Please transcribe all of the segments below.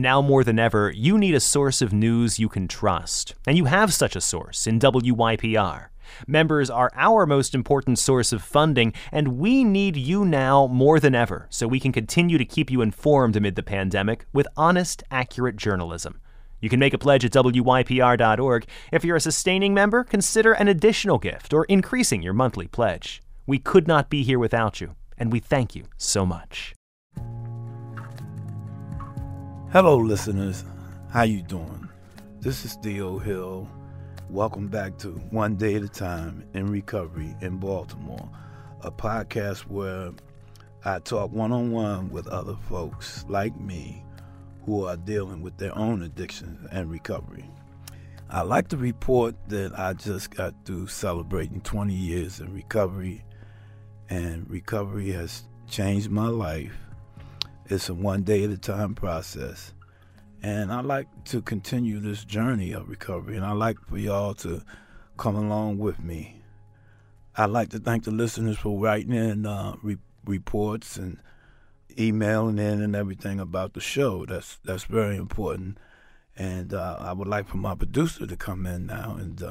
Now more than ever, you need a source of news you can trust. And you have such a source in WYPR. Members are our most important source of funding, and we need you now more than ever so we can continue to keep you informed amid the pandemic with honest, accurate journalism. You can make a pledge at WYPR.org. If you're a sustaining member, consider an additional gift or increasing your monthly pledge. We could not be here without you, and we thank you so much. Hello, listeners. How you doing? This is Theo Hill. Welcome back to One Day at a Time in Recovery in Baltimore, a podcast where I talk one-on-one with other folks like me who are dealing with their own addictions and recovery. I like to report that I just got through celebrating 20 years in recovery, and recovery has changed my life. It's a one day at a time process. And I like to continue this journey of recovery, and I like for y'all to come along with me. I'd like to thank the listeners for writing in reports and emailing in and everything about the show. That's very important. And I would like for my producer to come in now and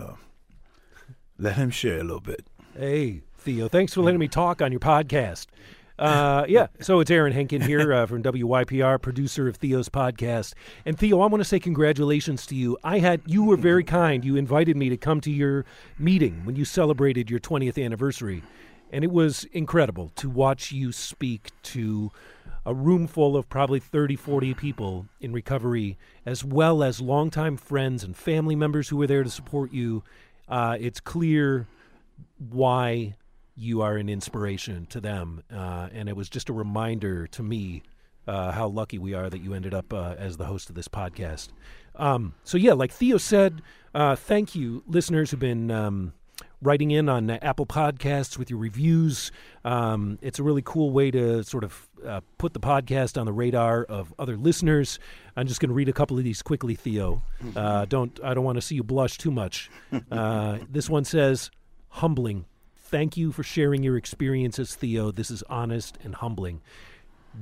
let him share a little bit. Hey, Theo, thanks for letting me talk on your podcast. So it's Aaron Henkin here from WYPR, producer of Theo's podcast. And Theo, I want to say congratulations to you. You were very kind. You invited me to come to your meeting when you celebrated your 20th anniversary. And it was incredible to watch you speak to a room full of probably 30, 40 people in recovery, as well as longtime friends and family members who were there to support you. It's clear why you are an inspiration to them. And it was just a reminder to me how lucky we are that you ended up as the host of this podcast. Like Theo said, thank you, listeners who've been writing in on Apple Podcasts with your reviews. It's a really cool way to sort of put the podcast on the radar of other listeners. I'm just going to read a couple of these quickly, Theo. I don't want to see you blush too much. This one says, humbling. Thank you for sharing your experiences, Theo. This is honest and humbling.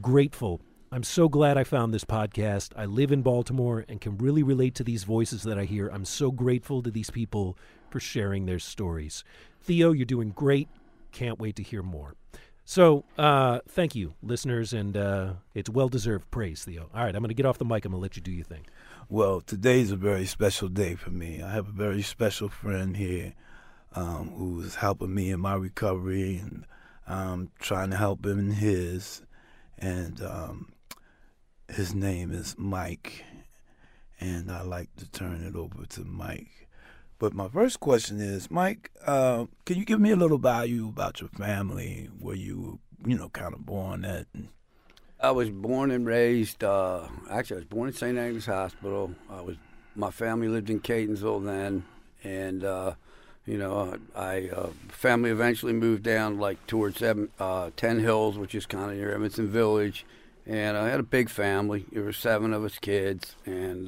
Grateful. I'm so glad I found this podcast. I live in Baltimore and can really relate to these voices that I hear. I'm so grateful to these people for sharing their stories. Theo, you're doing great. Can't wait to hear more. So thank you, listeners, and it's well-deserved praise, Theo. All right, I'm going to get off the mic. I'm going to let you do your thing. Well, today's a very special day for me. I have a very special friend here. Who was helping me in my recovery, and trying to help him in his. And his name is Mike, and I like to turn it over to Mike. But my first question is, Mike, can you give me a little value about your family, where you were, kind of born at? I was born and raised, I was born at St. Agnes Hospital. My family lived in Catonsville then, and family eventually moved down towards Ten Hills, which is kind of near Edmonson Village, and I had a big family. There were 7 of us kids, and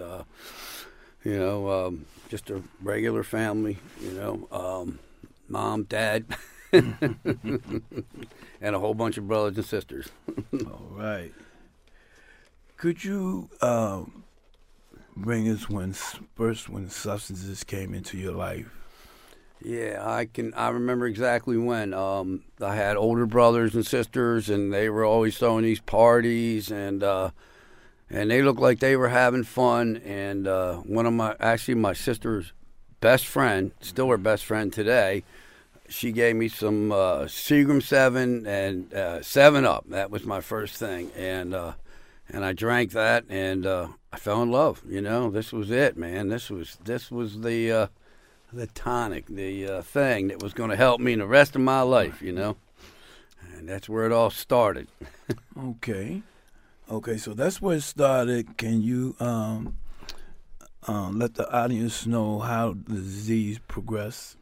just a regular family. Mom, dad, and a whole bunch of brothers and sisters. All right. Could you bring us when substances came into your life? Yeah, I remember exactly when. I had older brothers and sisters, and they were always throwing these parties, and they looked like they were having fun. And my sister's best friend, still her best friend today, she gave me some Seagram Seven and 7-Up. That was my first thing, and I drank that, and I fell in love. This was it, man. This was the tonic, the thing that was going to help me in the rest of my life, and that's where it all started. Okay, so that's where it started. Can you let the audience know how the disease progressed?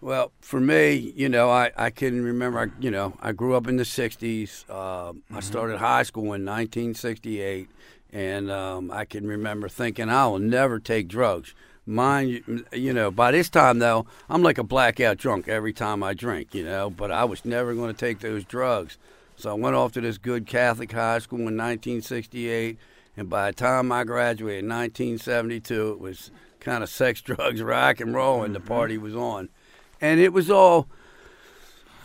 Well, for me, I can remember, I grew up in the 60s. I started high school in 1968, and I can remember thinking I will never take drugs. Mine, by this time, though, I'm like a blackout drunk every time I drink, but I was never going to take those drugs. So I went off to this good Catholic high school in 1968, And by the time I graduated in 1972, it was kind of sex, drugs, rock and roll, and the party was on. And it was all,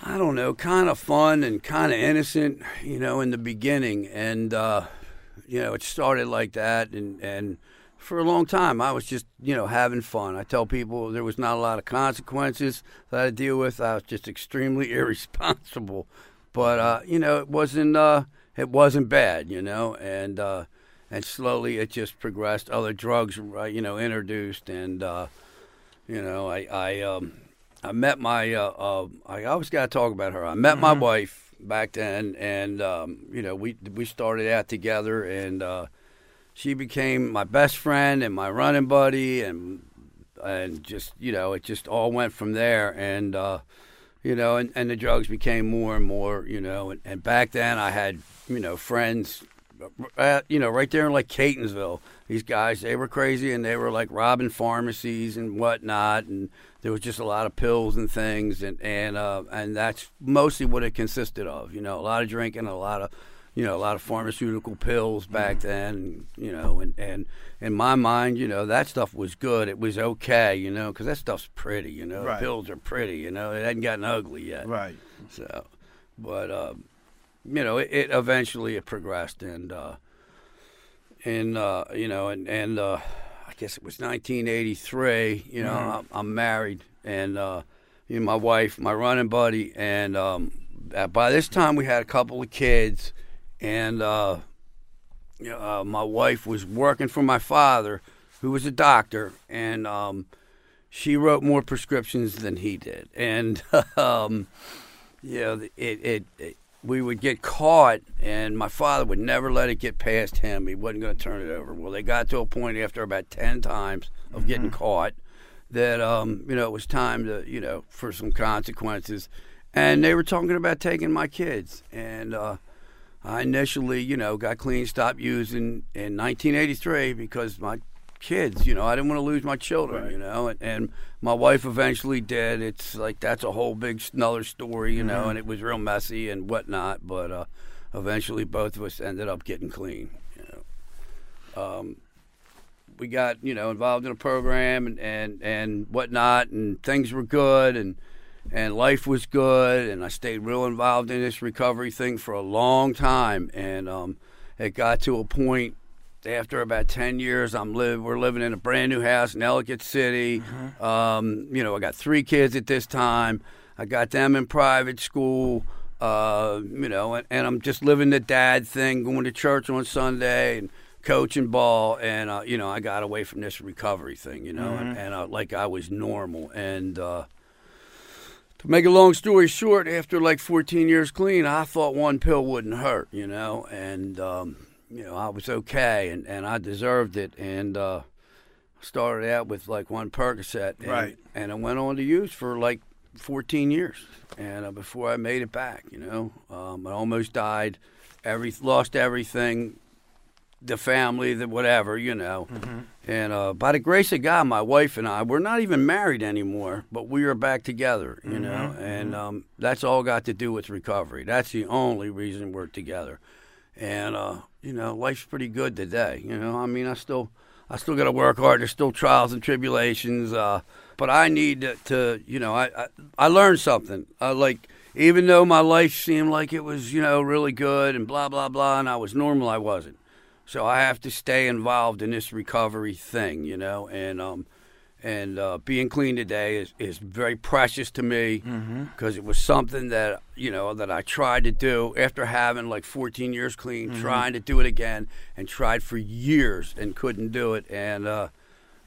I don't know, kind of fun and kind of innocent, you know, in the beginning. And, you know, it started like that. And for a long time, I was just, you know, having fun. I tell people there was not a lot of consequences that I deal with. I was just extremely irresponsible. But, you know, it wasn't bad, you know. And slowly it just progressed. Other drugs, you know, introduced. And, you know, I met my, I always got to talk about her. I met my wife back then, and, you know, we started out together, and she became my best friend and my running buddy, and just, you know, it just all went from there. And, you know, and the drugs became more and more, you know, and back then I had, you know, friends, you know, right there in, like, Catonsville. These guys, they were crazy, and they were, like, robbing pharmacies and whatnot, and there was just a lot of pills and things, and that's mostly what it consisted of, you know, a lot of drinking, a lot of pharmaceutical pills back then, you know, and in my mind, you know, that stuff was good. It was okay, you know, because that stuff's pretty, you know. Right. Pills are pretty, you know. It hadn't gotten ugly yet. Right. So, but, you know, it eventually it progressed, and you know, and I guess it was 1983. You know, I'm married, and you know, my wife, my running buddy, and by this time we had a couple of kids, and you know, my wife was working for my father, who was a doctor, and she wrote more prescriptions than he did, and you know, we would get caught, and my father would never let it get past him. He wasn't going to turn it over. Well, they got to a point after about 10 times of getting caught that, you know, it was time to, you know, for some consequences. And they were talking about taking my kids. And I initially, you know, got clean, stopped using in 1983 because my kids, you know, I didn't want to lose my children, right. You know, and my wife eventually did. It's like that's a whole big another story, you know, and it was real messy and whatnot, but eventually both of us ended up getting clean, you know. We got, you know, involved in a program and whatnot, and things were good, and life was good, and I stayed real involved in this recovery thing for a long time, and it got to a point after about 10 years, we're living in a brand new house in Ellicott City. You know, I got 3 kids at this time. I got them in private school, you know, and I'm just living the dad thing, going to church on Sunday and coaching ball. And, you know, I got away from this recovery thing, you know, and like I was normal. And to make a long story short, after like 14 years clean, I thought one pill wouldn't hurt, you know, and you know, I was okay, and I deserved it, and started out with, like, one Percocet, right. And I went on to use for, like, 14 years, and before I made it back, you know. I almost died, lost everything, the family, the whatever, you know. And by the grace of God, my wife and I, we're not even married anymore, but we are back together, you know, and that's all got to do with recovery. That's the only reason we're together. And, you know, life's pretty good today. You know, I mean, I still got to work hard. There's still trials and tribulations. But I need to you know, I learned something. Like, even though my life seemed like it was, you know, really good and blah, blah, blah, and I was normal, I wasn't. So I have to stay involved in this recovery thing, you know. And being clean today is very precious to me because it was something that, you know, that I tried to do after having like 14 years clean, trying to do it again, and tried for years and couldn't do it. And,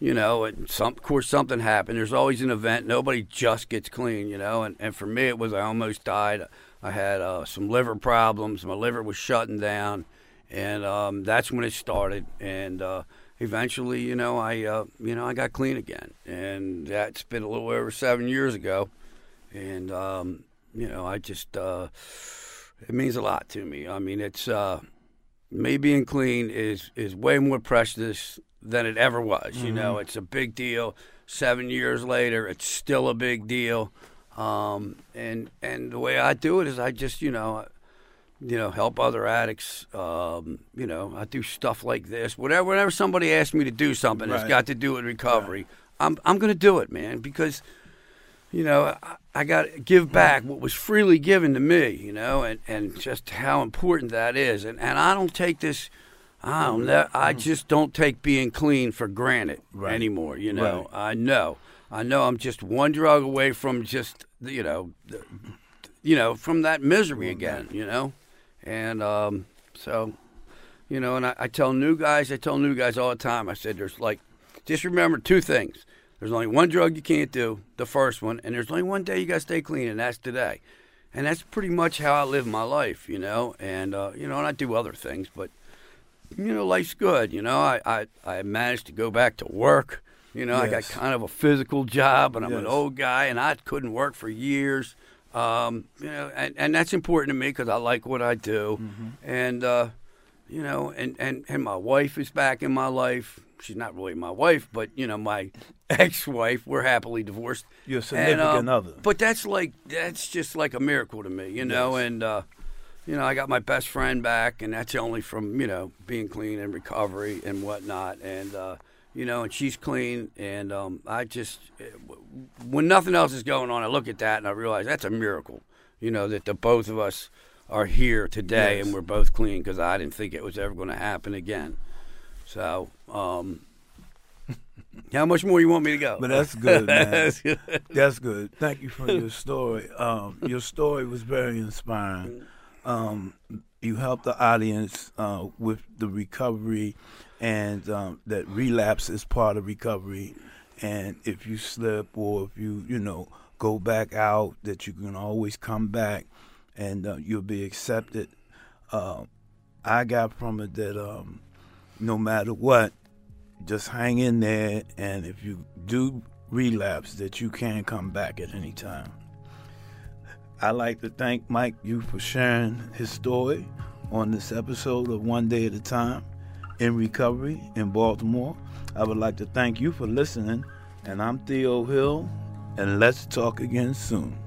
you know, of course something happened. There's always an event. Nobody just gets clean, you know. And for me, it was I almost died. I had some liver problems. My liver was shutting down. And that's when it started. And eventually, you know, I got clean again, and that's been a little over 7 years ago, and you know, I just it means a lot to me. I mean, it's me being clean is way more precious than it ever was. You know, it's a big deal. 7 years later, it's still a big deal, and the way I do it is I just, you know. you know, help other addicts. You know, I do stuff like this. Whenever somebody asks me to do something that's got to do with recovery, I'm going to do it, man, because, you know, I got to give back what was freely given to me, you know, and just how important that is. And I don't take this, I just don't take being clean for granted anymore, you know. I know I'm just one drug away from just, you know, from that misery again, you know. And so, you know, and I tell new guys all the time, I said, there's like, just remember two things. There's only one drug you can't do, the first one, and there's only one day you got to stay clean, and that's today. And that's pretty much how I live my life, you know. And, you know, and I do other things, but, you know, life's good, you know. I managed to go back to work, you know. Yes. I got kind of a physical job, and I'm an old guy, and I couldn't work for years. You know, and that's important to me because I like what I do. Mm-hmm. And, you know, and my wife is back in my life. She's not really my wife, but, you know, my ex-wife. We're happily divorced. Your significant other. But that's just like a miracle to me, you know. Yes. And, you know, I got my best friend back, and that's only from, you know, being clean and recovery and whatnot. And, you know, and she's clean, and I just, when nothing else is going on, I look at that and I realize that's a miracle, you know, that the both of us are here today and we're both clean, because I didn't think it was ever going to happen again. So, how much more you want me to go? But that's good, man. That's good. Thank you for your story. Your story was very inspiring. You helped the audience with the recovery. And that relapse is part of recovery. And if you slip or if you, you know, go back out, that you can always come back and you'll be accepted. I got from it that no matter what, just hang in there. And if you do relapse, that you can come back at any time. I'd like to thank Mike Yu for sharing his story on this episode of One Day at a Time in Recovery in Baltimore. I would like to thank you for listening, and I'm Theo Hill, and let's talk again soon.